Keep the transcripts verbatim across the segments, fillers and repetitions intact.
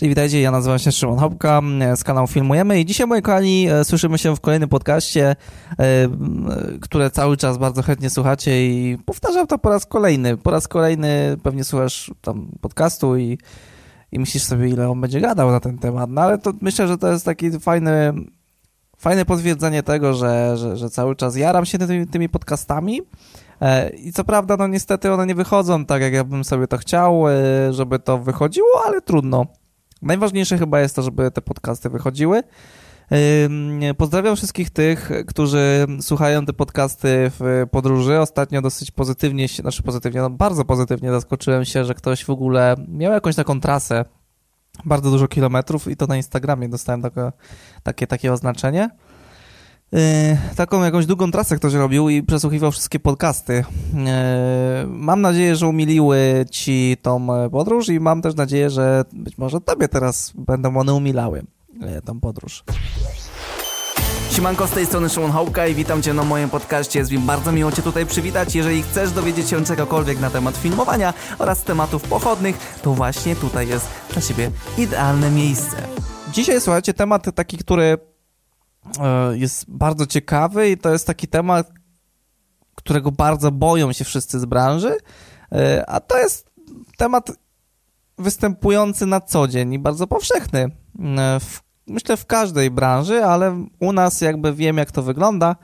Czyli witajcie, ja nazywam się Szymon Hopka z kanału Filmujemy i dzisiaj, moi kochani, słyszymy się w kolejnym podcaście, które cały czas bardzo chętnie słuchacie i powtarzam to po raz kolejny. Po raz kolejny pewnie słuchasz tam podcastu i, i myślisz sobie, ile on będzie gadał na ten temat, no ale to myślę, że to jest taki fajny... Fajne potwierdzenie tego, że, że, że cały czas jaram się tymi, tymi podcastami i co prawda, no niestety one nie wychodzą tak, jak ja bym sobie to chciał, żeby to wychodziło, ale trudno. Najważniejsze chyba jest to, żeby te podcasty wychodziły. Pozdrawiam wszystkich tych, którzy słuchają te podcasty w podróży. Ostatnio dosyć pozytywnie, znaczy pozytywnie, no bardzo pozytywnie zaskoczyłem się, że ktoś w ogóle miał jakąś taką trasę, bardzo dużo kilometrów i to na Instagramie dostałem takie, takie, takie oznaczenie. Yy, taką jakąś długą trasę ktoś robił i przesłuchiwał wszystkie podcasty. Yy, mam nadzieję, że umiliły ci tą podróż i mam też nadzieję, że być może tobie teraz będą one umilały yy, tą podróż. Siemanko, z tej strony Szymon Hopka i witam Cię na moim podcaście. Jest mi bardzo miło Cię tutaj przywitać. Jeżeli chcesz dowiedzieć się czegokolwiek na temat filmowania oraz tematów pochodnych, to właśnie tutaj jest dla Ciebie idealne miejsce. Dzisiaj, słuchajcie, temat taki, który jest bardzo ciekawy i to jest taki temat, którego bardzo boją się wszyscy z branży, a to jest temat występujący na co dzień i bardzo powszechny w Myślę w każdej branży, ale u nas jakby wiem, jak to wygląda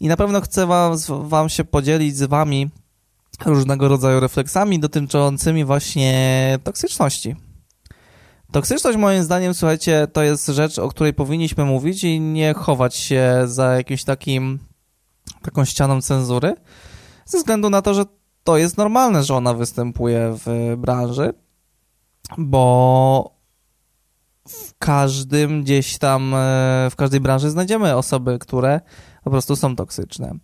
i na pewno chcę wam, wam się podzielić z wami różnego rodzaju refleksami dotyczącymi właśnie toksyczności. Toksyczność, moim zdaniem, słuchajcie, to jest rzecz, o której powinniśmy mówić i nie chować się za jakimś takim, taką ścianą cenzury, ze względu na to, że to jest normalne, że ona występuje w branży, bo w każdym gdzieś tam, w każdej branży znajdziemy osoby, które po prostu są toksyczne.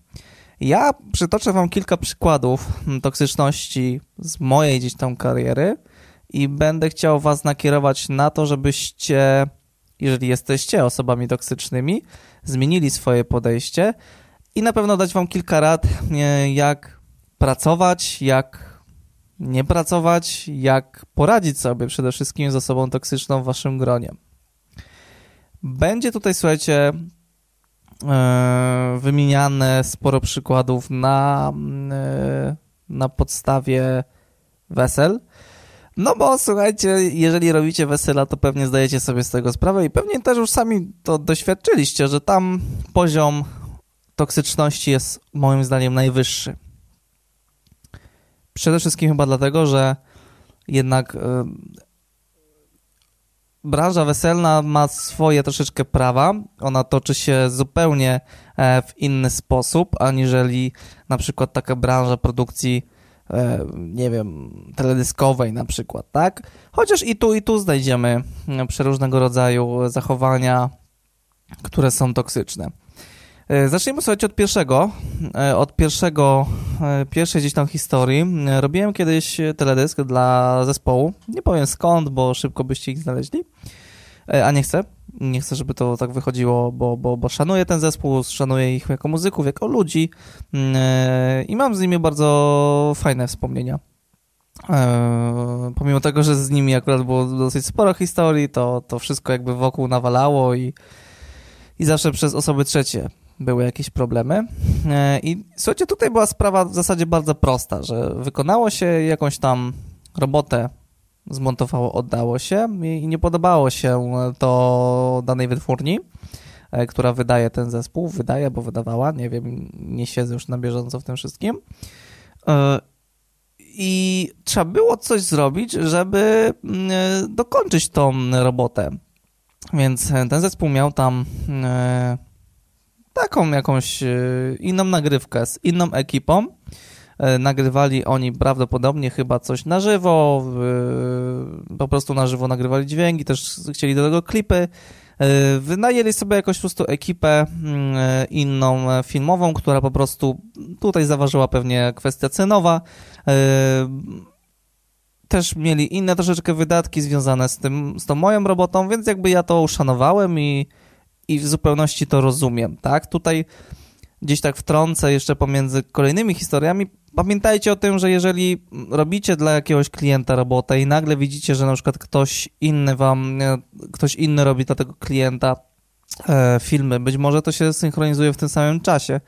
Ja przytoczę wam kilka przykładów toksyczności z mojej gdzieś tam kariery i będę chciał was nakierować na to, żebyście, jeżeli jesteście osobami toksycznymi, zmienili swoje podejście i na pewno dać wam kilka rad, jak pracować, jak nie pracować, jak poradzić sobie przede wszystkim z osobą toksyczną w waszym gronie. Będzie tutaj, słuchajcie, yy, wymieniane sporo przykładów na, yy, na podstawie wesel. No bo słuchajcie, jeżeli robicie wesela, to pewnie zdajecie sobie z tego sprawę i pewnie też już sami to doświadczyliście, że tam poziom toksyczności jest moim zdaniem najwyższy. Przede wszystkim chyba dlatego, że jednak y, branża weselna ma swoje troszeczkę prawa. Ona toczy się zupełnie e, w inny sposób, aniżeli na przykład taka branża produkcji, e, nie wiem, teledyskowej na przykład, tak? Chociaż i tu, i tu znajdziemy przeróżnego rodzaju zachowania, które są toksyczne. Zacznijmy, słuchajcie, od pierwszego, od pierwszego, pierwszej gdzieś tam historii. Robiłem kiedyś teledysk dla zespołu, nie powiem skąd, bo szybko byście ich znaleźli, a nie chcę, nie chcę, żeby to tak wychodziło, bo, bo, bo szanuję ten zespół, szanuję ich jako muzyków, jako ludzi i mam z nimi bardzo fajne wspomnienia. Pomimo tego, że z nimi akurat było dosyć sporo historii, to, to wszystko jakby wokół nawalało i, i zawsze przez osoby trzecie były jakieś problemy i słuchajcie, tutaj była sprawa w zasadzie bardzo prosta, że wykonało się jakąś tam robotę, zmontowało, oddało się i nie podobało się to danej wytwórni, która wydaje ten zespół, wydaje, bo wydawała, nie wiem, nie siedzę już na bieżąco w tym wszystkim i trzeba było coś zrobić, żeby dokończyć tą robotę, więc ten zespół miał tam taką jakąś inną nagrywkę z inną ekipą. Nagrywali oni prawdopodobnie chyba coś na żywo, po prostu na żywo nagrywali dźwięki, też chcieli do tego klipy. Wynajęli sobie jakąś po prostu ekipę inną filmową, która po prostu tutaj zaważyła pewnie kwestia cenowa. Też mieli inne troszeczkę wydatki związane z tym, z tą moją robotą, więc jakby ja to uszanowałem i I w zupełności to rozumiem, tak? Tutaj gdzieś tak wtrącę jeszcze pomiędzy kolejnymi historiami Pamiętajcie o tym, że jeżeli robicie dla jakiegoś klienta robotę i nagle widzicie, że na przykład ktoś inny wam, ktoś inny robi dla tego klienta filmy, być może to się synchronizuje w tym samym czasie,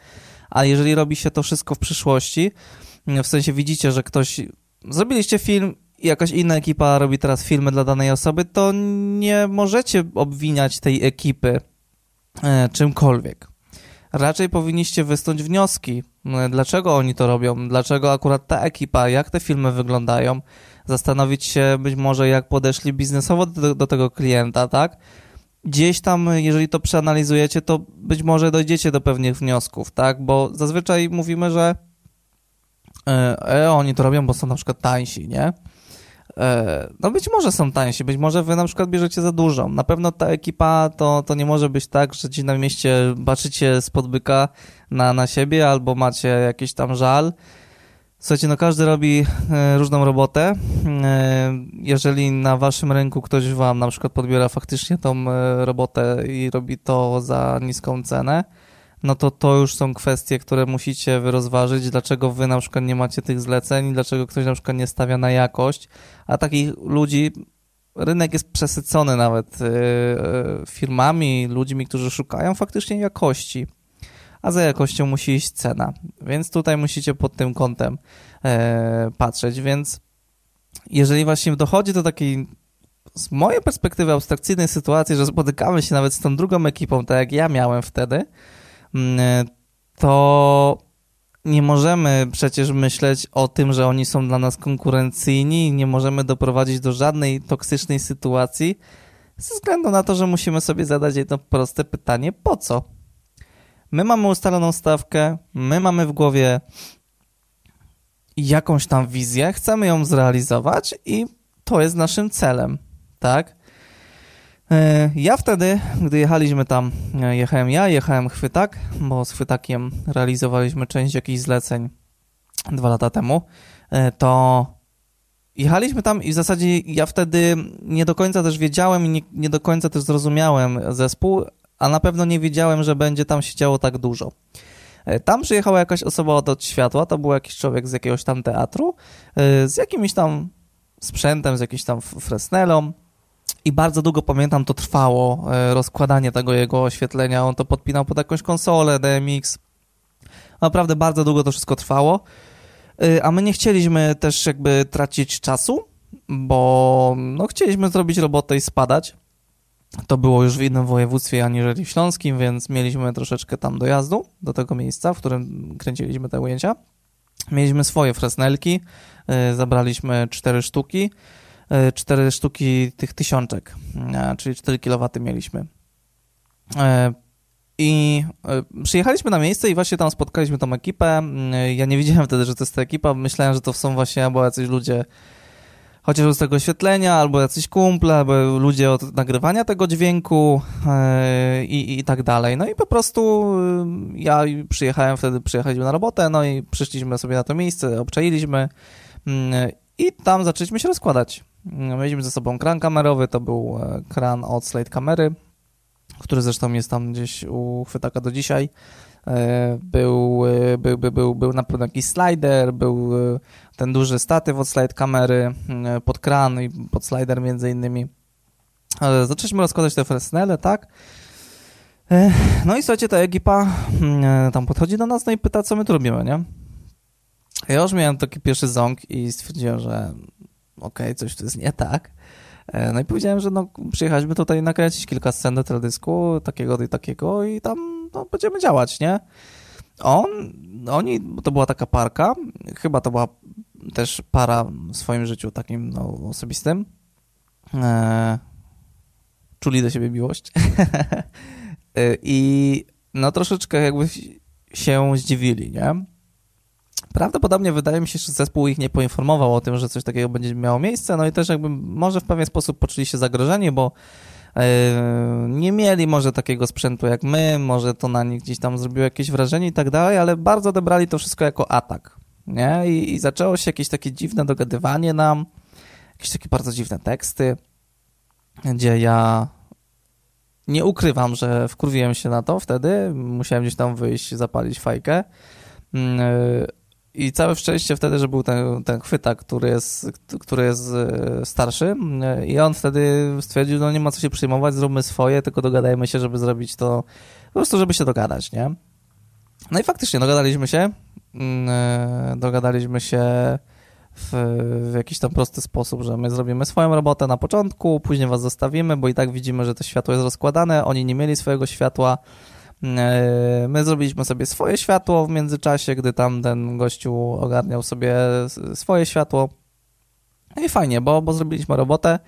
a jeżeli robi się to wszystko w przyszłości, w sensie widzicie, że ktoś, zrobiliście film i jakaś inna ekipa robi teraz filmy dla danej osoby, to nie możecie obwiniać tej ekipy czymkolwiek. Raczej powinniście wysnuć wnioski, dlaczego oni to robią, dlaczego akurat ta ekipa, jak te filmy wyglądają, zastanowić się być może, jak podeszli biznesowo do, do tego klienta, tak? Gdzieś tam, jeżeli to przeanalizujecie, to być może dojdziecie do pewnych wniosków, tak? Bo zazwyczaj mówimy, że e, oni to robią, bo są na przykład tańsi, nie? E, no być może są tańsi, być może wy na przykład bierzecie za dużo. Na pewno ta ekipa to, to nie może być tak, że ci na mieście patrzycie spod byka na, na siebie albo macie jakiś tam żal. Słuchajcie, no każdy robi e, różną robotę. E, jeżeli na waszym rynku ktoś wam na przykład podbiera faktycznie tą e, robotę i robi to za niską cenę, no to to już są kwestie, które musicie wy rozważyć, dlaczego wy na przykład nie macie tych zleceń, dlaczego ktoś na przykład nie stawia na jakość, a takich ludzi, rynek jest przesycony nawet e, e, firmami, ludźmi, którzy szukają faktycznie jakości. A za jakością musi iść cena, więc tutaj musicie pod tym kątem e, patrzeć, więc jeżeli właśnie dochodzi do takiej, z mojej perspektywy, abstrakcyjnej sytuacji, że spotykamy się nawet z tą drugą ekipą, tak jak ja miałem wtedy, to nie możemy przecież myśleć o tym, że oni są dla nas konkurencyjni, nie możemy doprowadzić do żadnej toksycznej sytuacji, ze względu na to, że musimy sobie zadać jedno proste pytanie, po co? My mamy ustaloną stawkę, my mamy w głowie jakąś tam wizję, chcemy ją zrealizować i to jest naszym celem, tak? Ja wtedy, gdy jechaliśmy tam, jechałem ja, jechałem Chwytak, bo z Chwytakiem realizowaliśmy część jakichś zleceń dwa lata temu, to jechaliśmy tam i w zasadzie ja wtedy nie do końca też wiedziałem i nie, nie do końca też zrozumiałem zespół, a na pewno nie wiedziałem, że będzie tam się działo tak dużo. Tam przyjechała jakaś osoba od, od światła, to był jakiś człowiek z jakiegoś tam teatru, z jakimś tam sprzętem, z jakimś tam fresnelą i bardzo długo, pamiętam, to trwało, rozkładanie tego jego oświetlenia, on to podpinał pod jakąś konsolę D M X, naprawdę bardzo długo to wszystko trwało, a my nie chcieliśmy też jakby tracić czasu, bo no, chcieliśmy zrobić robotę i spadać. To było już w innym województwie aniżeli w śląskim, więc mieliśmy troszeczkę tam dojazdu do tego miejsca, w którym kręciliśmy te ujęcia. Mieliśmy swoje fresnelki, yy, zabraliśmy cztery sztuki, yy, cztery sztuki tych tysiączek, yy, czyli cztery kilowatowe mieliśmy. Yy, I yy, przyjechaliśmy na miejsce i właśnie tam spotkaliśmy tą ekipę. Yy, ja nie widziałem wtedy, że to jest ta ekipa, myślałem, że to są właśnie albo jacyś ludzie, chociaż z tego oświetlenia, albo jacyś kumple, albo ludzie od nagrywania tego dźwięku yy, i, i tak dalej. No i po prostu yy, ja przyjechałem wtedy, przyjechaliśmy na robotę, no i przyszliśmy sobie na to miejsce, obczailiśmy yy, i tam zaczęliśmy się rozkładać. Yy, mieliśmy ze sobą kran kamerowy, to był yy, kran od slide kamery, który zresztą jest tam gdzieś u Chwytaka do dzisiaj. Był, był, był, był, był na pewno jakiś slider, był ten duży statyw od slide kamery, pod kran i pod slider między innymi. Zaczęliśmy rozkładać te fresnele, tak? No i słuchajcie, ta ekipa tam podchodzi do nas, no i pyta, co my tu robimy, nie? Ja już miałem taki pierwszy ząg i stwierdziłem, że okej, okay, coś tu jest nie tak. No i powiedziałem, że no, przyjechaliśmy tutaj nakręcić kilka scen do teledysku, takiego i takiego i tam no, będziemy działać, nie? On, oni, to była taka parka, chyba to była też para w swoim życiu takim, no, osobistym. Eee, czuli do siebie miłość. eee, I no troszeczkę jakby się zdziwili, nie? Prawdopodobnie wydaje mi się, że zespół ich nie poinformował o tym, że coś takiego będzie miało miejsce, no i też jakby może w pewien sposób poczuli się zagrożeni, bo nie mieli może takiego sprzętu jak my, może to na nich gdzieś tam zrobiło jakieś wrażenie i tak dalej, ale bardzo odebrali to wszystko jako atak, nie? I, i zaczęło się jakieś takie dziwne dogadywanie nam, jakieś takie bardzo dziwne teksty, gdzie ja nie ukrywam, że wkurwiłem się na to wtedy, musiałem gdzieś tam wyjść, zapalić fajkę, I całe szczęście wtedy, że był ten, ten chwytak, który jest, który jest starszy i on wtedy stwierdził, no nie ma co się przejmować, zróbmy swoje, tylko dogadajmy się, żeby zrobić to, po prostu żeby się dogadać, nie? No i faktycznie dogadaliśmy się, dogadaliśmy się w, w jakiś tam prosty sposób, że my zrobimy swoją robotę na początku, później was zostawimy, bo i tak widzimy, że to światło jest rozkładane, oni nie mieli swojego światła. My zrobiliśmy sobie swoje światło w międzyczasie, gdy tam ten gościu ogarniał sobie swoje światło. I fajnie, bo, bo zrobiliśmy robotę,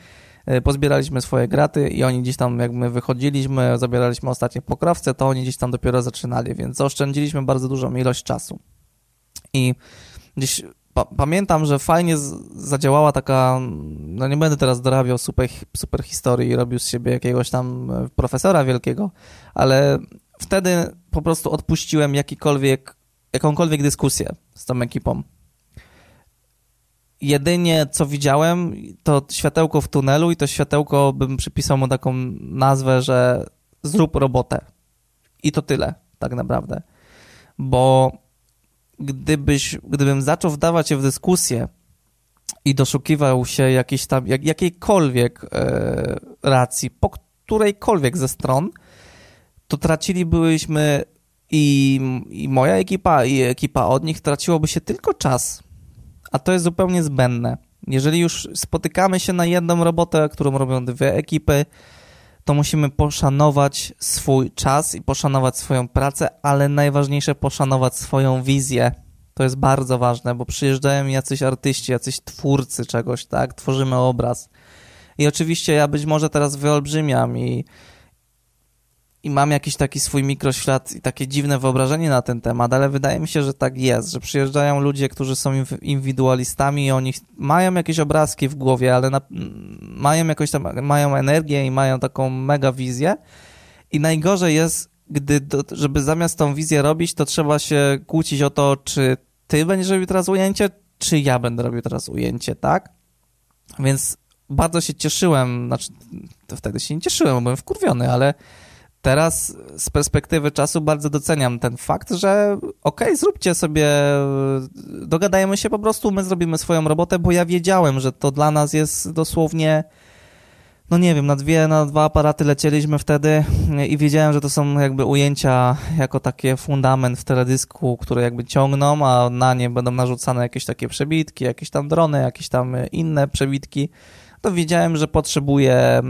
pozbieraliśmy swoje graty i oni gdzieś tam, jak my wychodziliśmy, zabieraliśmy ostatnie pokrowce, to oni gdzieś tam dopiero zaczynali, więc oszczędziliśmy bardzo dużą ilość czasu. I gdzieś pa- pamiętam, że fajnie z- zadziałała taka, no nie będę teraz dorabiał super, super historii i robił z siebie jakiegoś tam profesora wielkiego, ale wtedy po prostu odpuściłem jakikolwiek, jakąkolwiek dyskusję z tą ekipą. Jedynie co widziałem, to światełko w tunelu i to światełko bym przypisał mu taką nazwę, że zrób robotę. I to tyle tak naprawdę. Bo gdybyś, gdybym zaczął wdawać się w dyskusję i doszukiwał się jakiejś tam, jak, jakiejkolwiek e, racji, po którejkolwiek ze stron, to tracili byliśmy i, i moja ekipa, i ekipa od nich, traciłoby się tylko czas, a to jest zupełnie zbędne. Jeżeli już spotykamy się na jedną robotę, którą robią dwie ekipy, to musimy poszanować swój czas i poszanować swoją pracę, ale najważniejsze poszanować swoją wizję. To jest bardzo ważne, bo przyjeżdżają jacyś artyści, jacyś twórcy czegoś, tak? Tworzymy obraz. I oczywiście ja być może teraz wyolbrzymiam i I mam jakiś taki swój mikroświat i takie dziwne wyobrażenie na ten temat, ale wydaje mi się, że tak jest, że przyjeżdżają ludzie, którzy są indywidualistami i oni mają jakieś obrazki w głowie, ale na, mają jakoś tam, mają energię i mają taką mega wizję i najgorzej jest, gdy do, żeby zamiast tą wizję robić, to trzeba się kłócić o to, czy ty będziesz robił teraz ujęcie, czy ja będę robił teraz ujęcie, tak? Więc bardzo się cieszyłem, znaczy to wtedy się nie cieszyłem, bo byłem wkurwiony, ale teraz z perspektywy czasu bardzo doceniam ten fakt, że okej, okay, zróbcie sobie, dogadajmy się po prostu, my zrobimy swoją robotę, bo ja wiedziałem, że to dla nas jest dosłownie, no nie wiem, na dwie, na dwa aparaty lecieliśmy wtedy i wiedziałem, że to są jakby ujęcia jako takie fundament w teledysku, które jakby ciągną, a na nie będą narzucane jakieś takie przebitki, jakieś tam drony, jakieś tam inne przebitki. To wiedziałem, że potrzebuję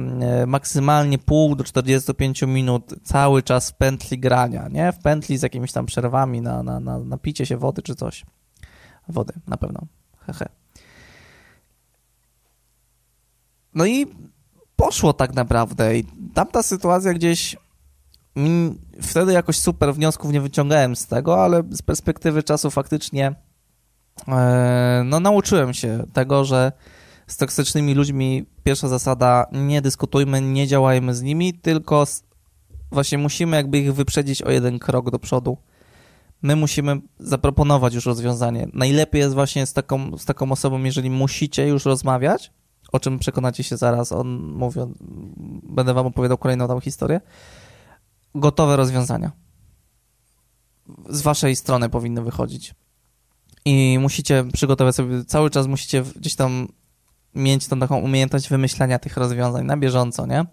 maksymalnie pół do czterdziestu pięciu minut cały czas w pętli grania, nie? W pętli z jakimiś tam przerwami na, na, na, na picie się wody czy coś. Wody, na pewno. Hehe. No i poszło tak naprawdę i tamta sytuacja gdzieś, wtedy jakoś super wniosków nie wyciągałem z tego, ale z perspektywy czasu faktycznie no nauczyłem się tego, że z toksycznymi ludźmi pierwsza zasada, nie dyskutujmy, nie działajmy z nimi, tylko właśnie musimy jakby ich wyprzedzić o jeden krok do przodu. My musimy zaproponować już rozwiązanie. Najlepiej jest właśnie z taką, z taką osobą, jeżeli musicie już rozmawiać, o czym przekonacie się zaraz, on mówi, on, będę wam opowiadał kolejną tam historię, gotowe rozwiązania. Z waszej strony powinny wychodzić. I musicie przygotować sobie, cały czas musicie gdzieś tam mieć tą taką umiejętność wymyślania tych rozwiązań na bieżąco, nie?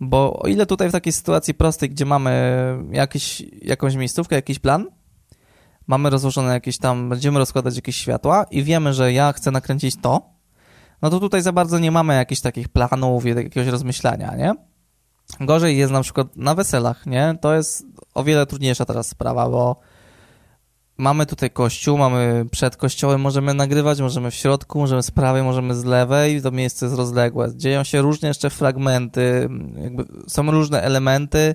Bo o ile tutaj w takiej sytuacji prostej, gdzie mamy jakiś, jakąś miejscówkę, jakiś plan, mamy rozłożone jakieś tam, będziemy rozkładać jakieś światła i wiemy, że ja chcę nakręcić to, no to tutaj za bardzo nie mamy jakichś takich planów, jakiegoś rozmyślania, nie? Gorzej jest na przykład na weselach, nie? To jest o wiele trudniejsza teraz sprawa, bo mamy tutaj kościół, mamy przed kościołem, możemy nagrywać, możemy w środku, możemy z prawej, możemy z lewej, to miejsce jest rozległe. Dzieją się różne jeszcze fragmenty, jakby są różne elementy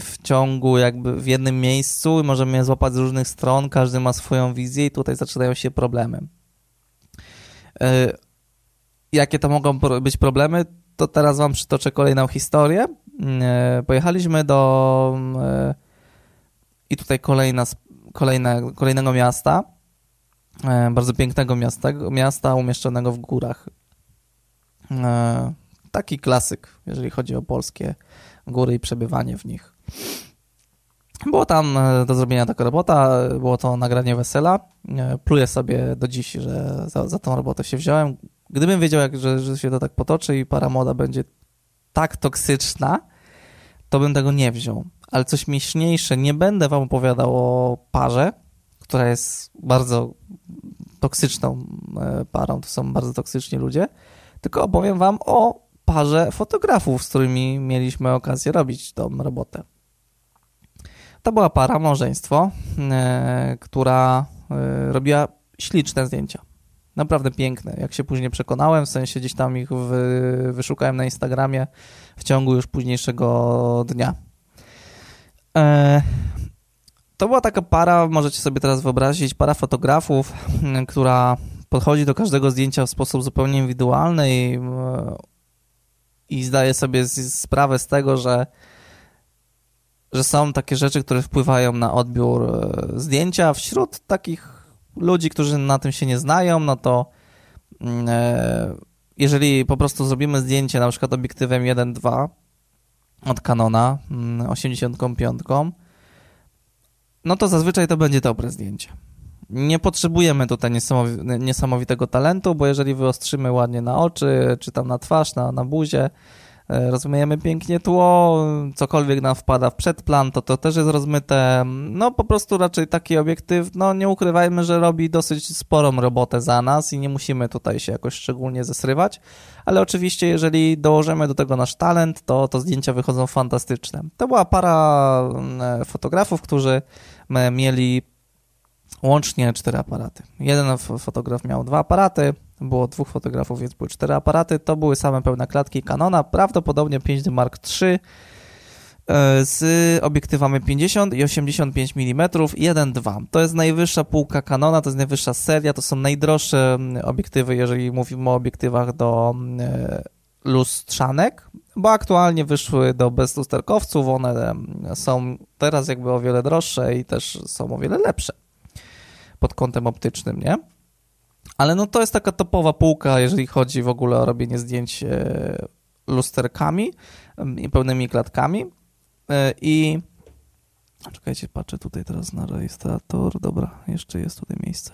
w ciągu, jakby w jednym miejscu i możemy je złapać z różnych stron, każdy ma swoją wizję i tutaj zaczynają się problemy. Jakie to mogą być problemy? To teraz wam przytoczę kolejną historię. Pojechaliśmy do... i tutaj kolejna sprawa. Kolejne, kolejnego miasta, e, bardzo pięknego miasta, miasta umieszczonego w górach. E, taki klasyk, jeżeli chodzi o polskie góry i przebywanie w nich. Było tam do zrobienia taka robota, było to nagranie wesela. Pluję sobie do dziś, że za, za tą robotę się wziąłem. Gdybym wiedział, jak, że, że się to tak potoczy i paramoda będzie tak toksyczna, to bym tego nie wziął. Ale coś mięśniejsze, nie będę wam opowiadał o parze, która jest bardzo toksyczną parą, to są bardzo toksyczni ludzie, tylko opowiem wam o parze fotografów, z którymi mieliśmy okazję robić tą robotę. To była para, małżeństwo, yy, która yy, robiła śliczne zdjęcia. Naprawdę piękne, jak się później przekonałem, w sensie gdzieś tam ich wy, wyszukałem na Instagramie w ciągu już późniejszego dnia. Yy, to była taka para, możecie sobie teraz wyobrazić, para fotografów, yy, która podchodzi do każdego zdjęcia w sposób zupełnie indywidualny i, yy, i zdaje sobie z, sprawę z tego, że że są takie rzeczy, które wpływają na odbiór zdjęcia. Wśród takich ludzi, którzy na tym się nie znają, no to jeżeli po prostu zrobimy zdjęcie na przykład obiektywem jeden dwa od Canona osiemdziesiąt pięć, no to zazwyczaj to będzie dobre zdjęcie. Nie potrzebujemy tutaj niesamowitego talentu, bo jeżeli wyostrzymy ładnie na oczy, czy tam na twarz, na, na buzię, rozumiemy pięknie tło, cokolwiek nam wpada w przedplan, to to też jest rozmyte. No po prostu raczej taki obiektyw, no nie ukrywajmy, że robi dosyć sporą robotę za nas i nie musimy tutaj się jakoś szczególnie zesrywać, ale oczywiście jeżeli dołożymy do tego nasz talent, to, to zdjęcia wychodzą fantastyczne. To była para fotografów, którzy mieli łącznie cztery aparaty. Jeden fotograf miał dwa aparaty, było dwóch fotografów, więc były cztery aparaty. To były same pełne klatki Canona, prawdopodobnie pięć D Mark trzy z obiektywami pięćdziesiąt i osiemdziesiąt pięć milimetrów, jeden dwa. To jest najwyższa półka Canona, to jest najwyższa seria, to są najdroższe obiektywy, jeżeli mówimy o obiektywach do lustrzanek, bo aktualnie wyszły do bezlusterkowców, one są teraz jakby o wiele droższe i też są o wiele lepsze pod kątem optycznym, nie? Ale no to jest taka topowa półka, jeżeli chodzi w ogóle o robienie zdjęć lusterkami i pełnymi klatkami. I czekajcie, patrzę tutaj teraz na rejestrator. Dobra, jeszcze jest tutaj miejsce.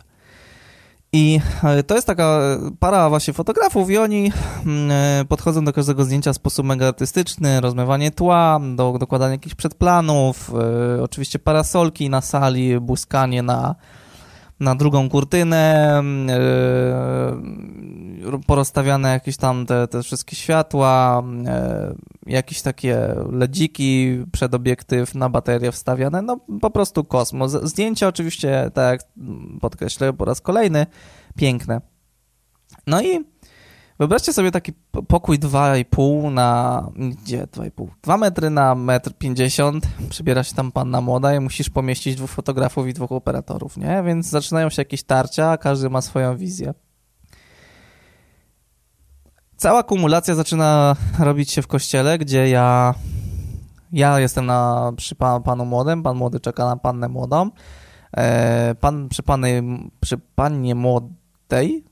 I to jest taka para właśnie fotografów i oni podchodzą do każdego zdjęcia w sposób mega artystyczny, rozmywanie tła, do, dokładanie jakichś przedplanów, oczywiście parasolki na sali, błyskanie na na drugą kurtynę, yy, porozstawiane jakieś tam te, te wszystkie światła, yy, jakieś takie ledziki przed obiektyw na baterię wstawiane, no po prostu kosmos. Zdjęcia oczywiście, tak jak podkreślę po raz kolejny, piękne. No i wyobraźcie sobie taki pokój dwa i pół na... Gdzie dwa i pół? dwa metry na jeden pięćdziesiąt. Przybiera się tam panna młoda i musisz pomieścić dwóch fotografów i dwóch operatorów, nie? Więc zaczynają się jakieś tarcia, każdy ma swoją wizję. Cała kumulacja zaczyna robić się w kościele, gdzie ja... Ja jestem na, przy pan, panu młodym, pan młody czeka na pannę młodą. E, pan przy, panny, przy pannie młodej...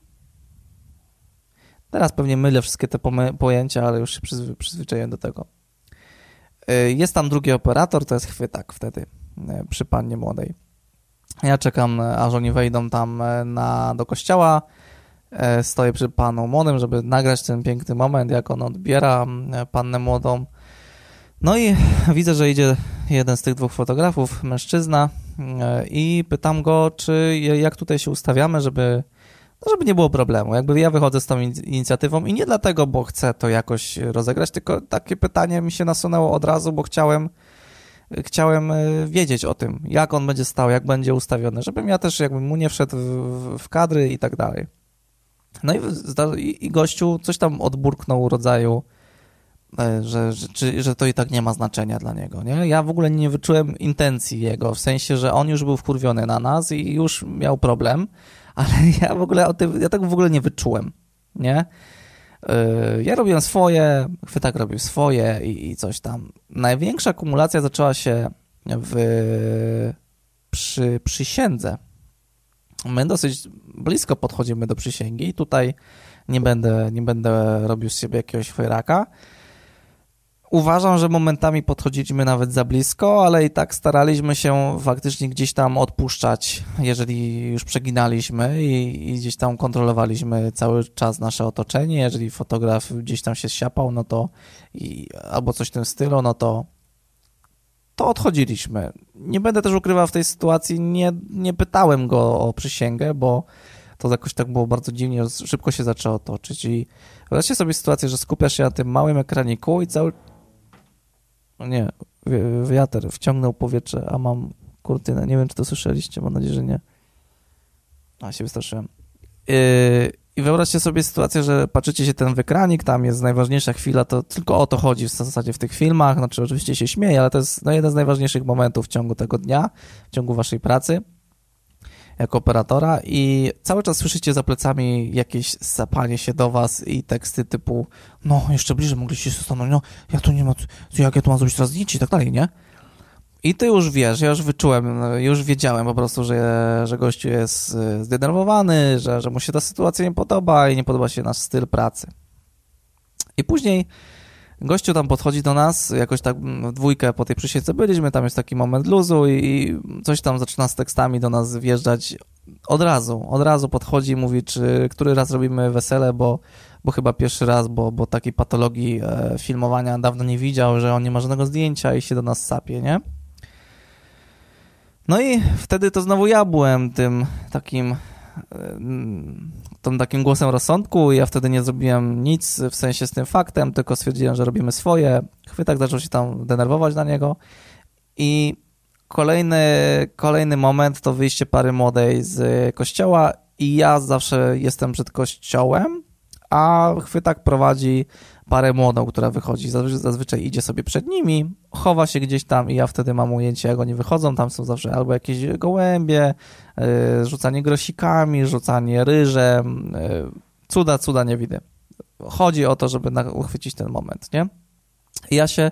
Teraz pewnie mylę wszystkie te pojęcia, ale już się przyzwy- przyzwyczaiłem do tego. Jest tam drugi operator, to jest chwytak wtedy przy pannie młodej. Ja czekam, aż oni wejdą tam na, do kościoła. Stoję przy panu młodym, żeby nagrać ten piękny moment, jak on odbiera pannę młodą. No i widzę, że idzie jeden z tych dwóch fotografów, mężczyzna, i pytam go, czy jak tutaj się ustawiamy, żeby... No, żeby nie było problemu. Jakby ja wychodzę z tą inicjatywą i nie dlatego, bo chcę to jakoś rozegrać, tylko takie pytanie mi się nasunęło od razu, bo chciałem, chciałem wiedzieć o tym, jak on będzie stał, jak będzie ustawiony, żebym ja też jakby mu nie wszedł w, w kadry i tak dalej. No i, i gościu coś tam odburknął rodzaju, że, że, czy, że to i tak nie ma znaczenia dla niego, nie? Ja w ogóle nie wyczułem intencji jego, w sensie, że on już był wkurwiony na nas i już miał problem, ale ja w ogóle o tym, ja tego w ogóle nie wyczułem, nie? Yy, ja robiłem swoje, chwytak robił swoje i, i coś tam. Największa kumulacja zaczęła się w, przy przysiędze. My dosyć blisko podchodzimy do przysięgi. Tutaj nie będę, nie będę robił z siebie jakiegoś fajraka. Uważam, że momentami podchodziliśmy nawet za blisko, ale i tak staraliśmy się faktycznie gdzieś tam odpuszczać, jeżeli już przeginaliśmy i, i gdzieś tam kontrolowaliśmy cały czas nasze otoczenie. Jeżeli fotograf gdzieś tam się siapał, no to i, albo coś w tym stylu, no to to odchodziliśmy. Nie będę też ukrywał w tej sytuacji, nie, nie pytałem go o przysięgę, bo to jakoś tak było bardzo dziwnie, szybko się zaczęło toczyć i wyobraźcie sobie sytuację, że skupiasz się na tym małym ekraniku i cały... O nie, wiatr wciągnął powietrze, a mam kurtynę. Nie wiem, czy to słyszeliście, mam nadzieję, że nie. A, się wystraszyłem. Yy, I wyobraźcie sobie sytuację, że patrzycie się ten w ekranik, tam jest najważniejsza chwila, to tylko o to chodzi w zasadzie w tych filmach, znaczy oczywiście się śmieję, ale to jest no, jeden z najważniejszych momentów w ciągu tego dnia, w ciągu waszej pracy jako operatora i cały czas słyszycie za plecami jakieś sapanie się do was i teksty typu no, jeszcze bliżej mogliście się stanąć, no, ja tu nie mam, jak ja tu mam zrobić teraz zdjęcie i tak dalej, nie? I ty już wiesz, ja już wyczułem, już wiedziałem po prostu, że, że gościu jest zdenerwowany, że, że mu się ta sytuacja nie podoba i nie podoba się nasz styl pracy. I później gościu tam podchodzi do nas, jakoś tak w dwójkę po tej przysiędze byliśmy, tam jest taki moment luzu i coś tam zaczyna z tekstami do nas wjeżdżać od razu, od razu podchodzi i mówi, czy który raz robimy wesele, bo, bo chyba pierwszy raz, bo, bo takiej patologii filmowania dawno nie widział, że on nie ma żadnego zdjęcia i się do nas sapie, nie? No i wtedy to znowu ja byłem tym takim... tą takim głosem rozsądku, ja wtedy nie zrobiłem nic w sensie z tym faktem, tylko stwierdziłem, że robimy swoje. Chwytak zaczął się tam denerwować na niego i kolejny, kolejny moment to wyjście pary młodej z kościoła i ja zawsze jestem przed kościołem, a Chwytak prowadzi parę młodą, która wychodzi, zazwyczaj idzie sobie przed nimi, chowa się gdzieś tam i ja wtedy mam ujęcie, jak oni wychodzą, tam są zawsze albo jakieś gołębie, yy, rzucanie grosikami, rzucanie ryżem, yy, cuda, cuda nie widzę. Chodzi o to, żeby na, uchwycić ten moment, nie? I ja się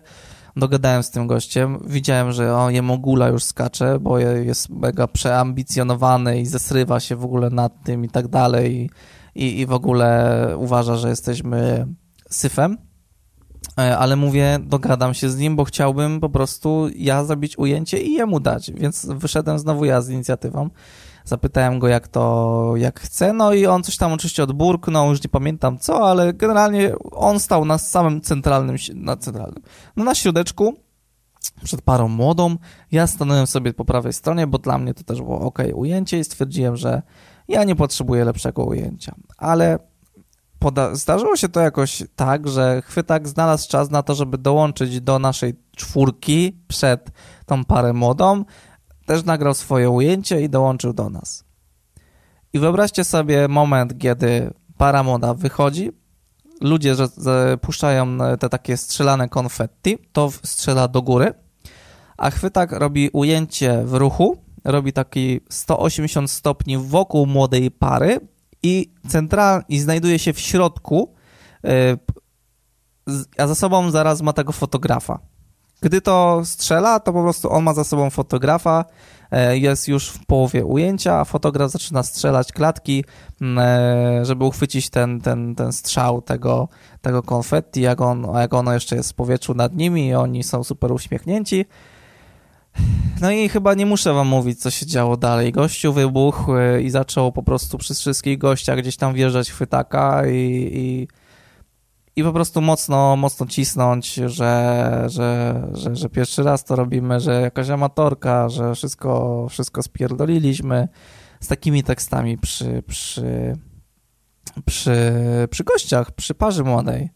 dogadałem z tym gościem, widziałem, że on, jemu gula już skacze, bo jest mega przeambicjonowany i zesrywa się w ogóle nad tym i tak dalej i, i w ogóle uważa, że jesteśmy... syfem, ale mówię, dogadam się z nim, bo chciałbym po prostu ja zrobić ujęcie i jemu dać, więc wyszedłem znowu ja z inicjatywą, zapytałem go jak to, jak chce, no i on coś tam oczywiście odburknął, już nie pamiętam co, ale generalnie on stał na samym centralnym, na centralnym, no na środeczku, przed parą młodą, ja stanąłem sobie po prawej stronie, bo dla mnie to też było ok, ujęcie i stwierdziłem, że ja nie potrzebuję lepszego ujęcia, ale Poda- zdarzyło się to jakoś tak, że Chwytak znalazł czas na to, żeby dołączyć do naszej czwórki przed tą parę młodą, też nagrał swoje ujęcie i dołączył do nas. I wyobraźcie sobie moment, kiedy para młoda wychodzi, ludzie że, że puszczają te takie strzelane konfetti, to strzela do góry, a Chwytak robi ujęcie w ruchu, robi taki sto osiemdziesiąt stopni wokół młodej pary, i central, i znajduje się w środku, a za sobą zaraz ma tego fotografa. Gdy to strzela, to po prostu on ma za sobą fotografa, jest już w połowie ujęcia, a fotograf zaczyna strzelać klatki, żeby uchwycić ten, ten, ten strzał tego, tego konfetti, jak, on, jak ono jeszcze jest w powietrzu nad nimi i oni są super uśmiechnięci. No i chyba nie muszę wam mówić, co się działo dalej. Gościu wybuchł i zaczął po prostu przez wszystkich gościa gdzieś tam wjeżdżać Chwytaka i, i, i po prostu mocno, mocno cisnąć, że, że, że, że pierwszy raz to robimy, że jakaś amatorka, że wszystko, wszystko spierdoliliśmy z takimi tekstami przy, przy, przy, przy gościach, przy parze młodej.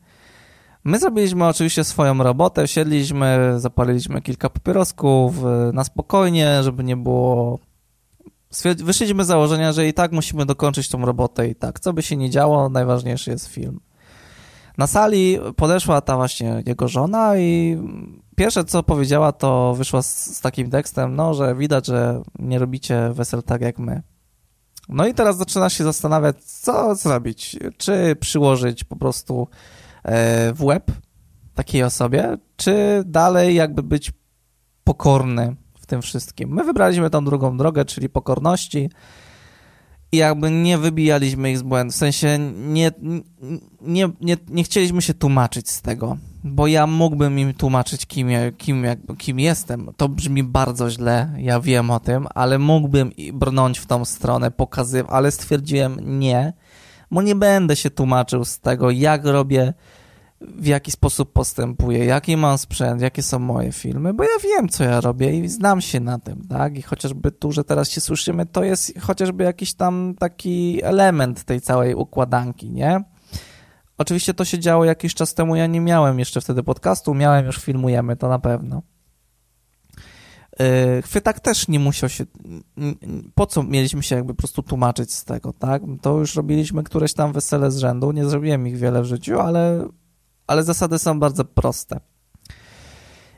My zrobiliśmy oczywiście swoją robotę, siedliśmy, zapaliliśmy kilka papierosków na spokojnie, żeby nie było... Wyszliśmy z założenia, że i tak musimy dokończyć tą robotę i tak. Co by się nie działo, najważniejszy jest film. Na sali podeszła ta właśnie jego żona i pierwsze, co powiedziała, to wyszła z, z takim tekstem, no, że widać, że nie robicie wesel tak jak my. No i teraz zaczynasz się zastanawiać, co zrobić, czy przyłożyć po prostu... w łeb takiej osobie, czy dalej jakby być pokorny w tym wszystkim. My wybraliśmy tą drugą drogę, czyli pokorności i jakby nie wybijaliśmy ich z błędu, w sensie nie, nie, nie, nie chcieliśmy się tłumaczyć z tego. bo ja mógłbym im tłumaczyć, kim, kim, kim jestem. To brzmi bardzo źle, ja wiem o tym, ale mógłbym brnąć w tą stronę, pokazywać, ale stwierdziłem nie, bo nie będę się tłumaczył z tego, jak robię, w jaki sposób postępuję, jaki mam sprzęt, jakie są moje filmy, bo ja wiem, co ja robię i znam się na tym, tak? I chociażby tu, że teraz się słyszymy, to jest chociażby jakiś tam taki element tej całej układanki, nie? Oczywiście to się działo jakiś czas temu, ja nie miałem jeszcze wtedy podcastu, miałem już Filmujemy, to na pewno. Yy, Chwytak też nie musiał się, po co mieliśmy się jakby po prostu tłumaczyć z tego, tak? To już robiliśmy któreś tam wesele z rzędu, nie zrobiłem ich wiele w życiu, ale... ale zasady są bardzo proste.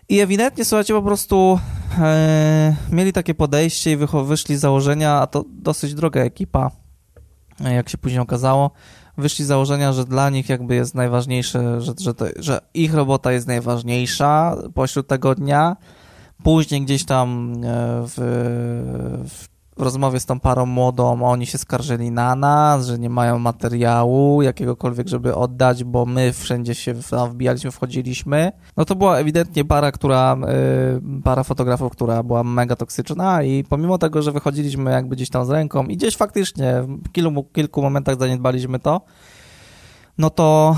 I ewidentnie, słuchajcie, po prostu e, mieli takie podejście i wyszli z założenia, a to dosyć droga ekipa, jak się później okazało, wyszli z założenia, że dla nich jakby jest najważniejsze, że, że, to, że ich robota jest najważniejsza pośród tego dnia. Później gdzieś tam w, w rozmowie z tą parą młodą oni się skarżyli na nas, że nie mają materiału jakiegokolwiek, żeby oddać, bo my wszędzie się wbijaliśmy, wchodziliśmy. No to była ewidentnie para, która, para fotografów, która była mega toksyczna i pomimo tego, że wychodziliśmy jakby gdzieś tam z ręką i gdzieś faktycznie w kilku, kilku momentach zaniedbaliśmy to, no to,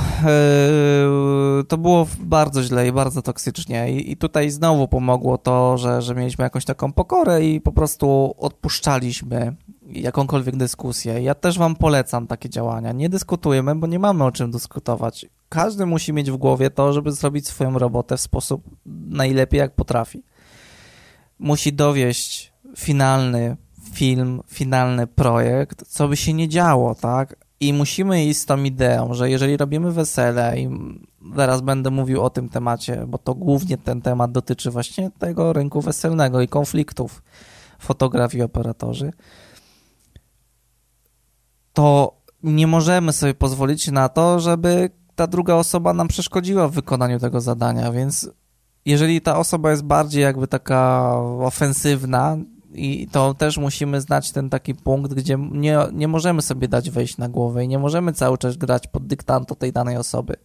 yy, to było bardzo źle i bardzo toksycznie. I, i tutaj znowu pomogło to, że, że mieliśmy jakąś taką pokorę i po prostu odpuszczaliśmy jakąkolwiek dyskusję. Ja też wam polecam takie działania. Nie dyskutujemy, bo nie mamy o czym dyskutować. Każdy musi mieć w głowie to, żeby zrobić swoją robotę w sposób najlepiej jak potrafi. Musi dowieść finalny film, finalny projekt, co by się nie działo, tak? I musimy iść z tą ideą, że jeżeli robimy wesele i zaraz będę mówił o tym temacie, bo to głównie ten temat dotyczy właśnie tego rynku weselnego i konfliktów fotografii operatorzy, to nie możemy sobie pozwolić na to, żeby ta druga osoba nam przeszkodziła w wykonaniu tego zadania, więc jeżeli ta osoba jest bardziej jakby taka ofensywna, i to też musimy znać ten taki punkt, gdzie nie, nie możemy sobie dać wejść na głowę i nie możemy cały czas grać pod dyktanto tej danej osoby.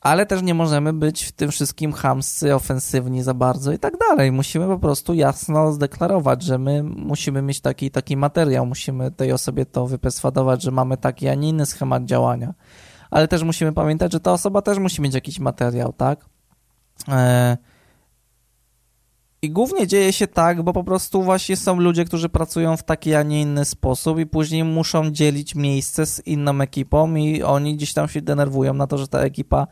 Ale też nie możemy być w tym wszystkim chamscy, ofensywni za bardzo i tak dalej. Musimy po prostu jasno zdeklarować, że my musimy mieć taki taki materiał, musimy tej osobie to wyperswadować, że mamy taki, a nie inny schemat działania. Ale też musimy pamiętać, że ta osoba też musi mieć jakiś materiał, tak? E- I głównie dzieje się tak, bo po prostu właśnie są ludzie, którzy pracują w taki, a nie inny sposób i później muszą dzielić miejsce z inną ekipą i oni gdzieś tam się denerwują na to, że ta ekipa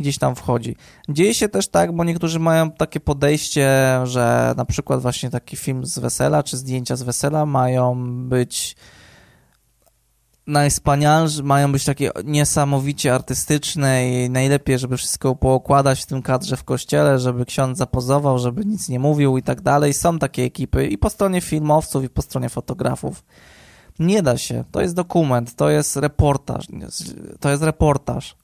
gdzieś tam wchodzi. Dzieje się też tak, bo niektórzy mają takie podejście, że na przykład właśnie taki film z wesela czy zdjęcia z wesela mają być najwspanialsze, mają być takie niesamowicie artystyczne i najlepiej, żeby wszystko poukładać w tym kadrze w kościele, żeby ksiądz zapozował, żeby nic nie mówił i tak dalej. Są takie ekipy i po stronie filmowców, i po stronie fotografów. Nie da się. To jest dokument, to jest reportaż. To jest reportaż.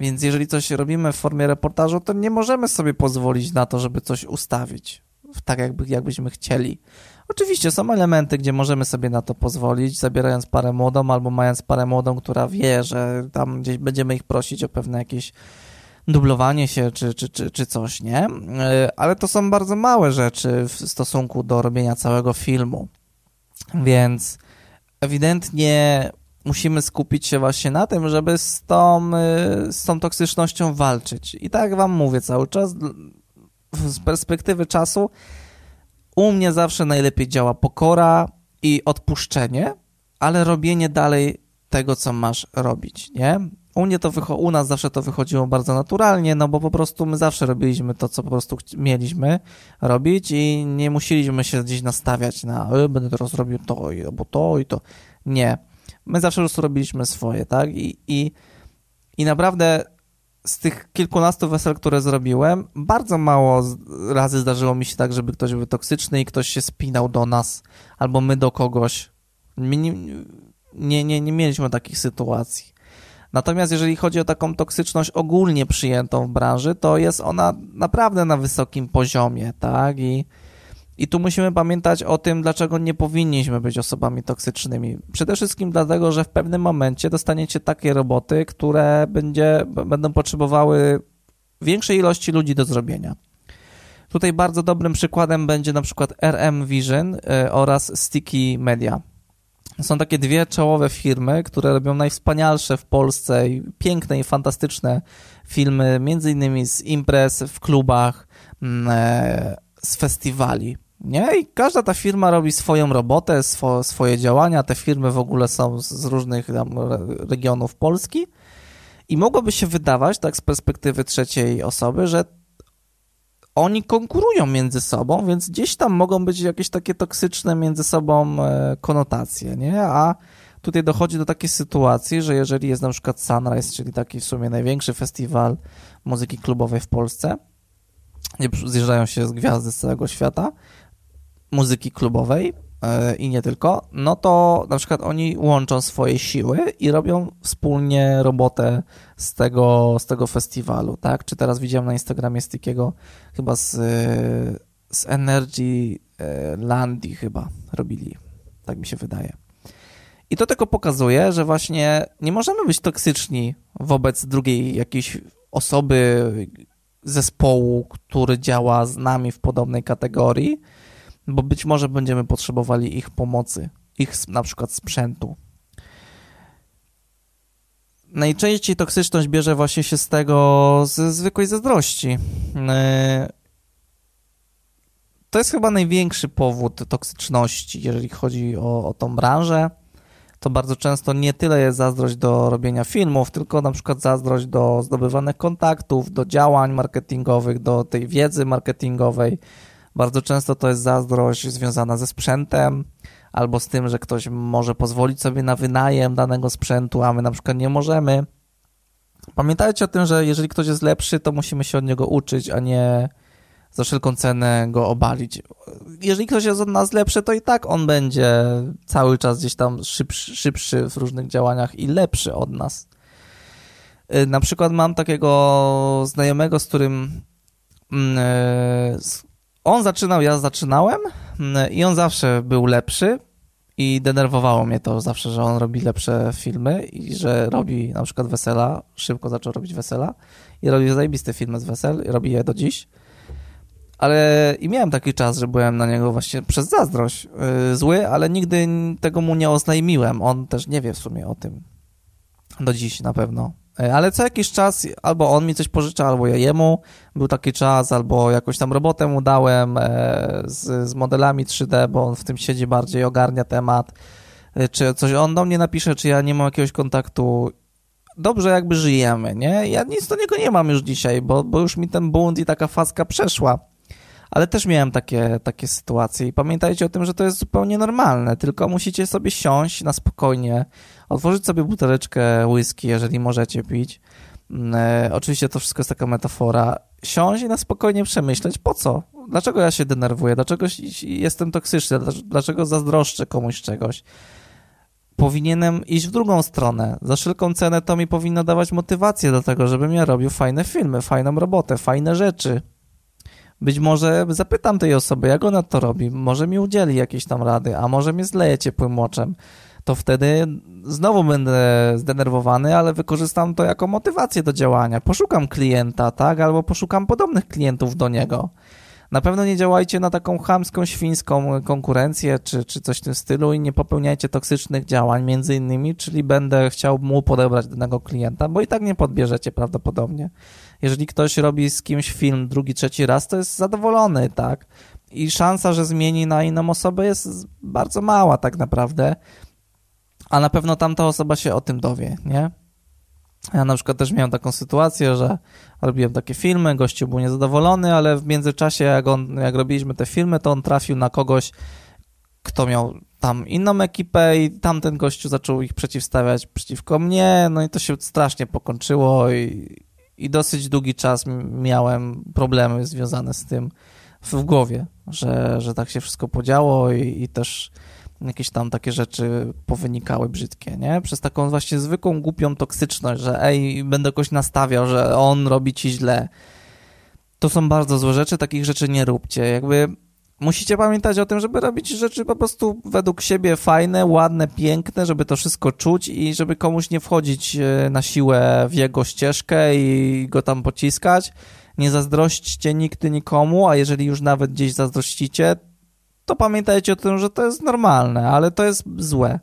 Więc jeżeli coś robimy w formie reportażu, to nie możemy sobie pozwolić na to, żeby coś ustawić tak, jakby, jakbyśmy chcieli. Oczywiście są elementy, gdzie możemy sobie na to pozwolić, zabierając parę młodą albo mając parę młodą, która wie, że tam gdzieś będziemy ich prosić o pewne jakieś dublowanie się czy, czy, czy, czy coś, nie? Ale to są bardzo małe rzeczy w stosunku do robienia całego filmu, więc ewidentnie musimy skupić się właśnie na tym, żeby z tą, z tą toksycznością walczyć. I tak wam mówię cały czas, z perspektywy czasu, u mnie zawsze najlepiej działa pokora i odpuszczenie, ale robienie dalej tego, co masz robić, nie? U mnie to wycho- u nas zawsze to wychodziło bardzo naturalnie, no bo po prostu my zawsze robiliśmy to, co po prostu chci- mieliśmy robić i nie musieliśmy się gdzieś nastawiać na y, będę teraz robił to, i, bo to i to. Nie. My zawsze po prostu robiliśmy swoje, tak? I, i, i naprawdę... Z tych kilkunastu wesel, które zrobiłem, bardzo mało razy zdarzyło mi się tak, żeby ktoś był toksyczny i ktoś się spinał do nas, albo my do kogoś. Nie, nie, nie, nie mieliśmy takich sytuacji. Natomiast jeżeli chodzi o taką toksyczność ogólnie przyjętą w branży, to jest ona naprawdę na wysokim poziomie, tak? I, i tu musimy pamiętać o tym, dlaczego nie powinniśmy być osobami toksycznymi. Przede wszystkim dlatego, że w pewnym momencie dostaniecie takie roboty, które będzie, będą potrzebowały większej ilości ludzi do zrobienia. Tutaj bardzo dobrym przykładem będzie na przykład R M Vision oraz Sticky Media. Są takie dwie czołowe firmy, które robią najwspanialsze w Polsce piękne i fantastyczne filmy, między innymi z imprez, w klubach, z festiwali. Nie? I każda ta firma robi swoją robotę, swo, swoje działania. Te firmy w ogóle są z różnych tam regionów Polski i mogłoby się wydawać, tak z perspektywy trzeciej osoby, że oni konkurują między sobą, więc gdzieś tam mogą być jakieś takie toksyczne między sobą konotacje, nie? A tutaj dochodzi do takiej sytuacji, że jeżeli jest na przykład Sunrise, czyli taki w sumie największy festiwal muzyki klubowej w Polsce, gdzie zjeżdżają się z gwiazdy z całego świata, muzyki klubowej yy, i nie tylko, no to na przykład oni łączą swoje siły i robią wspólnie robotę z tego, z tego festiwalu, tak? Czy teraz widziałem na Instagramie Stickiego, chyba z, yy, z Energy Landi chyba robili, tak mi się wydaje. I to tylko pokazuje, że właśnie nie możemy być toksyczni wobec drugiej jakiejś osoby, zespołu, który działa z nami w podobnej kategorii, bo być może będziemy potrzebowali ich pomocy, ich na przykład sprzętu. Najczęściej toksyczność bierze właśnie się z tego, ze zwykłej zazdrości. To jest chyba największy powód toksyczności, jeżeli chodzi o, o tą branżę. To bardzo często nie tyle jest zazdrość do robienia filmów, tylko na przykład zazdrość do zdobywanych kontaktów, do działań marketingowych, do tej wiedzy marketingowej. Bardzo często to jest zazdrość związana ze sprzętem albo z tym, że ktoś może pozwolić sobie na wynajem danego sprzętu, a my na przykład nie możemy. Pamiętajcie o tym, że jeżeli ktoś jest lepszy, to musimy się od niego uczyć, a nie za wszelką cenę go obalić. Jeżeli ktoś jest od nas lepszy, to i tak on będzie cały czas gdzieś tam szybszy, szybszy w różnych działaniach i lepszy od nas. Na przykład mam takiego znajomego, z którym on zaczynał, ja zaczynałem i on zawsze był lepszy i denerwowało mnie to zawsze, że on robi lepsze filmy i że robi na przykład wesela, szybko zaczął robić wesela i robi zajebiste filmy z wesel i robi je do dziś. Ale i miałem taki czas, że byłem na niego właśnie przez zazdrość yy, zły, ale nigdy tego mu nie oznajmiłem. On też nie wie w sumie o tym do dziś na pewno. Yy, ale co jakiś czas albo on mi coś pożycza, albo ja jemu. Był taki czas, albo jakąś tam robotę mu dałem yy, z, z modelami trzy D, bo on w tym siedzi bardziej, ogarnia temat. Yy, czy coś on do mnie napisze, czy ja nie mam jakiegoś kontaktu. Dobrze jakby żyjemy, nie? Ja nic do niego nie mam już dzisiaj, bo, bo już mi ten bunt i taka faska przeszła. Ale też miałem takie, takie sytuacje i pamiętajcie o tym, że to jest zupełnie normalne, tylko musicie sobie siąść na spokojnie, otworzyć sobie buteleczkę whisky, jeżeli możecie pić. E, oczywiście to wszystko jest taka metafora. Siąść i na spokojnie przemyśleć, po co? Dlaczego ja się denerwuję? Dlaczego jestem toksyczny? Dlaczego zazdroszczę komuś czegoś? Powinienem iść w drugą stronę. Za wszelką cenę to mi powinno dawać motywację do tego, żebym ja robił fajne filmy, fajną robotę, fajne rzeczy. Być może zapytam tej osoby, jak ona to robi, może mi udzieli jakiejś tam rady, a może mnie zleje ciepłym moczem, to wtedy znowu będę zdenerwowany, ale wykorzystam to jako motywację do działania. Poszukam klienta, tak, albo poszukam podobnych klientów do niego. Na pewno nie działajcie na taką chamską, świńską konkurencję czy, czy coś w tym stylu i nie popełniajcie toksycznych działań między innymi, czyli będę chciał mu podebrać danego klienta, bo i tak nie podbierzecie prawdopodobnie. Jeżeli ktoś robi z kimś film drugi, trzeci raz, to jest zadowolony, tak? I szansa, że zmieni na inną osobę jest bardzo mała tak naprawdę, a na pewno tamta osoba się o tym dowie, nie? Ja na przykład też miałem taką sytuację, że robiłem takie filmy, gościu był niezadowolony, ale w międzyczasie jak, on, jak robiliśmy te filmy, to on trafił na kogoś, kto miał tam inną ekipę i tamten gościu zaczął ich przeciwstawiać przeciwko mnie, no i to się strasznie pokończyło i, i dosyć długi czas miałem problemy związane z tym w głowie, że, że tak się wszystko podziało i, i też jakieś tam takie rzeczy powynikały brzydkie, nie? Przez taką właśnie zwykłą, głupią toksyczność, że ej, będę kogoś nastawiał, że on robi ci źle. To są bardzo złe rzeczy, takich rzeczy nie róbcie. Jakby musicie pamiętać o tym, żeby robić rzeczy po prostu według siebie fajne, ładne, piękne, żeby to wszystko czuć i żeby komuś nie wchodzić na siłę w jego ścieżkę i go tam pociskać. Nie zazdrośćcie nigdy nikomu, a jeżeli już nawet gdzieś zazdrościcie, to pamiętajcie o tym, że to jest normalne, ale to jest złe.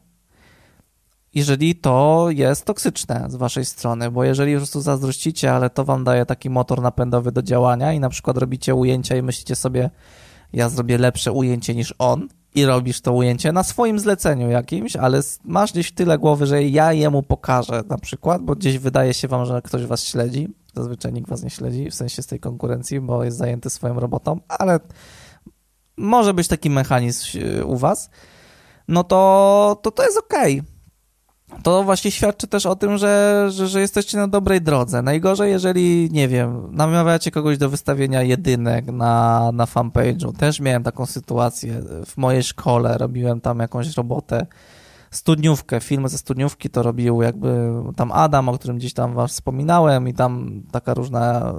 Jeżeli to jest toksyczne z waszej strony, bo jeżeli po prostu zazdrościcie, ale to wam daje taki motor napędowy do działania i na przykład robicie ujęcia i myślicie sobie, ja zrobię lepsze ujęcie niż on i robisz to ujęcie na swoim zleceniu jakimś, ale masz gdzieś w tyle głowy, że ja jemu pokażę na przykład, bo gdzieś wydaje się wam, że ktoś was śledzi, zazwyczaj nikt was nie śledzi, w sensie z tej konkurencji, bo jest zajęty swoją robotą, ale może być taki mechanizm u was, no to to, to jest okej. Okay. To właśnie świadczy też o tym, że, że, że jesteście na dobrej drodze. Najgorzej, jeżeli, nie wiem, namawiacie kogoś do wystawienia jedynek na, na fanpage'u. Też miałem taką sytuację w mojej szkole, robiłem tam jakąś robotę, studniówkę, filmy ze studniówki to robił jakby tam Adam, o którym gdzieś tam was wspominałem i tam taka różna,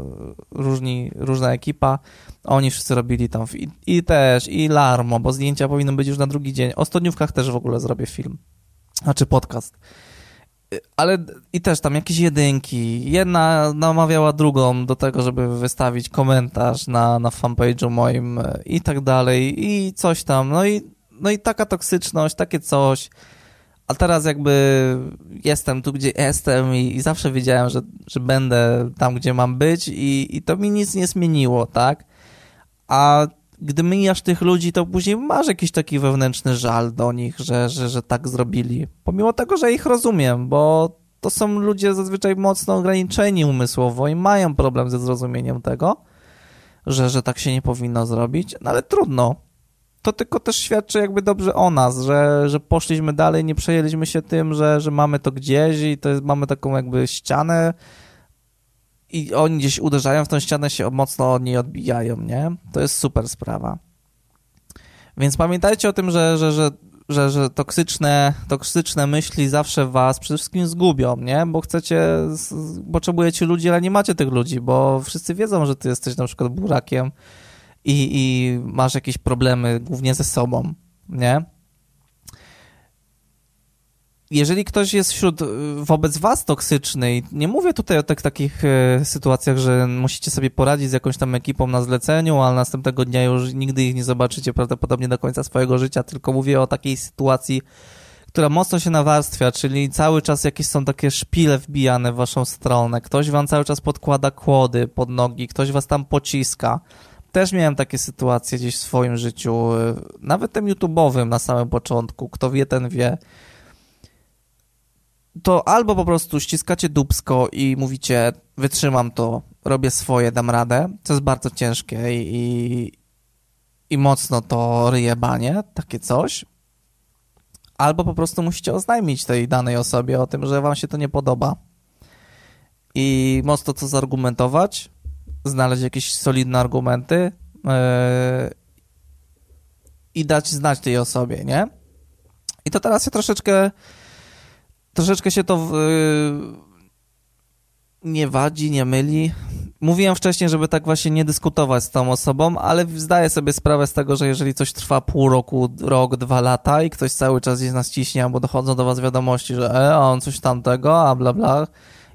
różni, różna ekipa, oni wszyscy robili tam i, i też, i Larmo, bo zdjęcia powinno być już na drugi dzień. O studniówkach też w ogóle zrobię film. Znaczy podcast, ale i też tam jakieś jedynki, jedna namawiała drugą do tego, żeby wystawić komentarz na, na fanpage'u moim i tak dalej i coś tam, no i, no i taka toksyczność, takie coś, a teraz jakby jestem tu, gdzie jestem i, i zawsze wiedziałem, że, że będę tam, gdzie mam być i, i to mi nic nie zmieniło, tak, a gdy mijasz tych ludzi, to później masz jakiś taki wewnętrzny żal do nich, że, że, że tak zrobili. Pomimo tego, że ich rozumiem, bo to są ludzie zazwyczaj mocno ograniczeni umysłowo i mają problem ze zrozumieniem tego, że, że tak się nie powinno zrobić, no ale trudno. To tylko też świadczy jakby dobrze o nas, że, że poszliśmy dalej, nie przejęliśmy się tym, że, że mamy to gdzieś i to jest, mamy taką jakby ścianę, i oni gdzieś uderzają w tą ścianę, się mocno od niej odbijają, nie? To jest super sprawa. Więc pamiętajcie o tym, że, że, że, że, że toksyczne, toksyczne myśli zawsze was przede wszystkim zgubią, nie? Bo chcecie, potrzebujecie ludzi, ale nie macie tych ludzi, bo wszyscy wiedzą, że ty jesteś na przykład burakiem i, i masz jakieś problemy, głównie ze sobą, nie? Jeżeli ktoś jest wśród, wobec was toksyczny, i nie mówię tutaj o tak, takich e, sytuacjach, że musicie sobie poradzić z jakąś tam ekipą na zleceniu, ale następnego dnia już nigdy ich nie zobaczycie prawdopodobnie do końca swojego życia, tylko mówię o takiej sytuacji, która mocno się nawarstwia, czyli cały czas jakieś są takie szpile wbijane w waszą stronę, ktoś wam cały czas podkłada kłody pod nogi, ktoś was tam pociska. Też miałem takie sytuacje gdzieś w swoim życiu, nawet tym YouTube'owym na samym początku, kto wie, ten wie. To albo po prostu ściskacie dupsko i mówicie, wytrzymam to, robię swoje, dam radę, co jest bardzo ciężkie i, i, i mocno to ryjebanie, takie coś, albo po prostu musicie oznajmić tej danej osobie o tym, że wam się to nie podoba i mocno to zaargumentować, znaleźć jakieś solidne argumenty yy, i dać znać tej osobie, nie? I to teraz się troszeczkę... Troszeczkę się to yy, nie wadzi, nie myli. Mówiłem wcześniej, żeby tak właśnie nie dyskutować z tą osobą, ale zdaję sobie sprawę z tego, że jeżeli coś trwa pół roku, rok, dwa lata i ktoś cały czas gdzieś nas ciśnie, albo dochodzą do was wiadomości, że e, on coś tamtego, a bla bla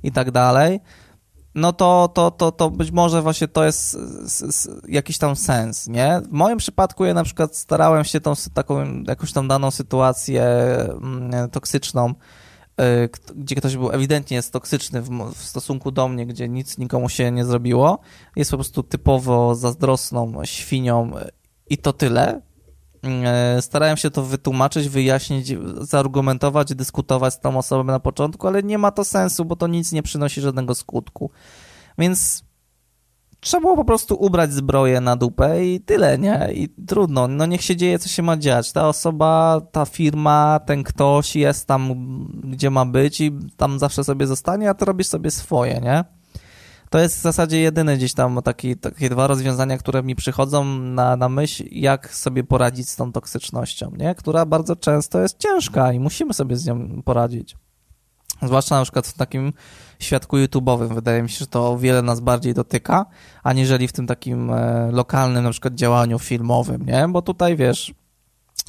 i tak dalej, no to, to, to, to być może właśnie to jest s, s, jakiś tam sens, nie? W moim przypadku ja na przykład starałem się tą taką jakąś tam daną sytuację mm, toksyczną, gdzie ktoś był ewidentnie jest toksyczny w, w stosunku do mnie, gdzie nic nikomu się nie zrobiło, jest po prostu typowo zazdrosną świnią i to tyle. Starałem się to wytłumaczyć, wyjaśnić, zaargumentować, dyskutować z tą osobą na początku, ale nie ma to sensu, bo to nic nie przynosi żadnego skutku. Więc trzeba było po prostu ubrać zbroję na dupę i tyle, nie? I trudno, no niech się dzieje, co się ma dziać. Ta osoba, ta firma, ten ktoś jest tam, gdzie ma być i tam zawsze sobie zostanie, a ty robisz sobie swoje, nie? To jest w zasadzie jedyne gdzieś tam taki, takie dwa rozwiązania, które mi przychodzą na, na myśl, jak sobie poradzić z tą toksycznością, nie? Która bardzo często jest ciężka i musimy sobie z nią poradzić. Zwłaszcza na przykład w takim świadku YouTube'owym. Wydaje mi się, że to wiele nas bardziej dotyka, aniżeli w tym takim lokalnym na przykład działaniu filmowym, nie? Bo tutaj wiesz,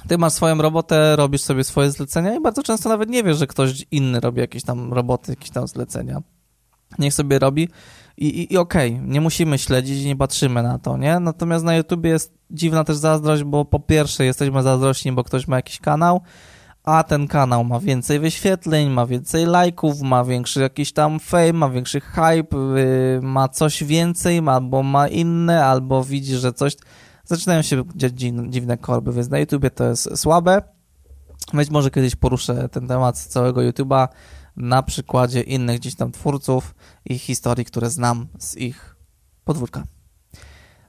ty masz swoją robotę, robisz sobie swoje zlecenia i bardzo często nawet nie wiesz, że ktoś inny robi jakieś tam roboty, jakieś tam zlecenia. Niech sobie robi i, i, i okej, okay, nie musimy śledzić i nie patrzymy na to, nie? Natomiast na YouTubie jest dziwna też zazdrość, bo po pierwsze jesteśmy zazdrośni, bo ktoś ma jakiś kanał, a ten kanał ma więcej wyświetleń, ma więcej lajków, ma większy jakiś tam fame, ma większy hype, yy, ma coś więcej, albo ma inne, albo widzi, że coś... Zaczynają się dziać dziwne korby, więc na YouTubie to jest słabe. Być może kiedyś poruszę ten temat całego YouTube'a na przykładzie innych gdzieś tam twórców i historii, które znam z ich podwórka.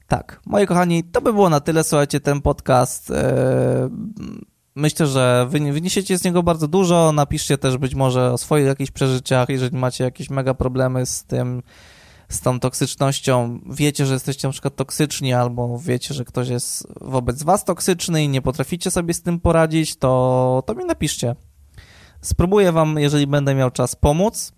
Tak, moi kochani, to by było na tyle. Słuchajcie, ten podcast... Yy... Myślę, że wyniesiecie z niego bardzo dużo, napiszcie też być może o swoich jakichś przeżyciach, jeżeli macie jakieś mega problemy z tym, z tą toksycznością, wiecie, że jesteście na przykład toksyczni albo wiecie, że ktoś jest wobec was toksyczny i nie potraficie sobie z tym poradzić, to, to mi napiszcie. Spróbuję wam, jeżeli będę miał czas, pomóc,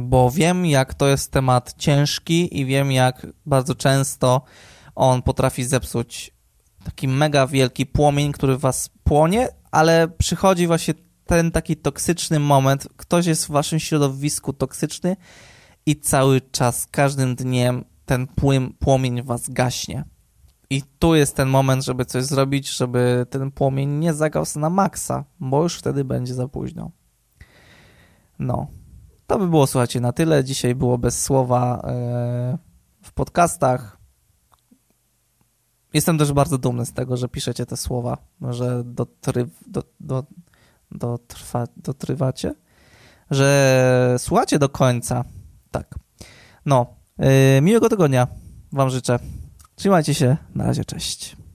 bo wiem, jak to jest temat ciężki i wiem, jak bardzo często on potrafi zepsuć taki mega wielki płomień, który was płonie, ale przychodzi właśnie ten taki toksyczny moment, ktoś jest w waszym środowisku toksyczny i cały czas, każdym dniem ten płyn, płomień was gaśnie. I tu jest ten moment, żeby coś zrobić, żeby ten płomień nie zagasł na maksa, bo już wtedy będzie za późno. No, to by było, słuchajcie, na tyle. Dzisiaj było bez słowa yy, w podcastach. Jestem też bardzo dumny z tego, że piszecie te słowa, że dotry, do, do, dotrwa, dotrywacie, że słuchacie do końca. Tak. No, yy, miłego tygodnia wam życzę. Trzymajcie się. Na razie, cześć.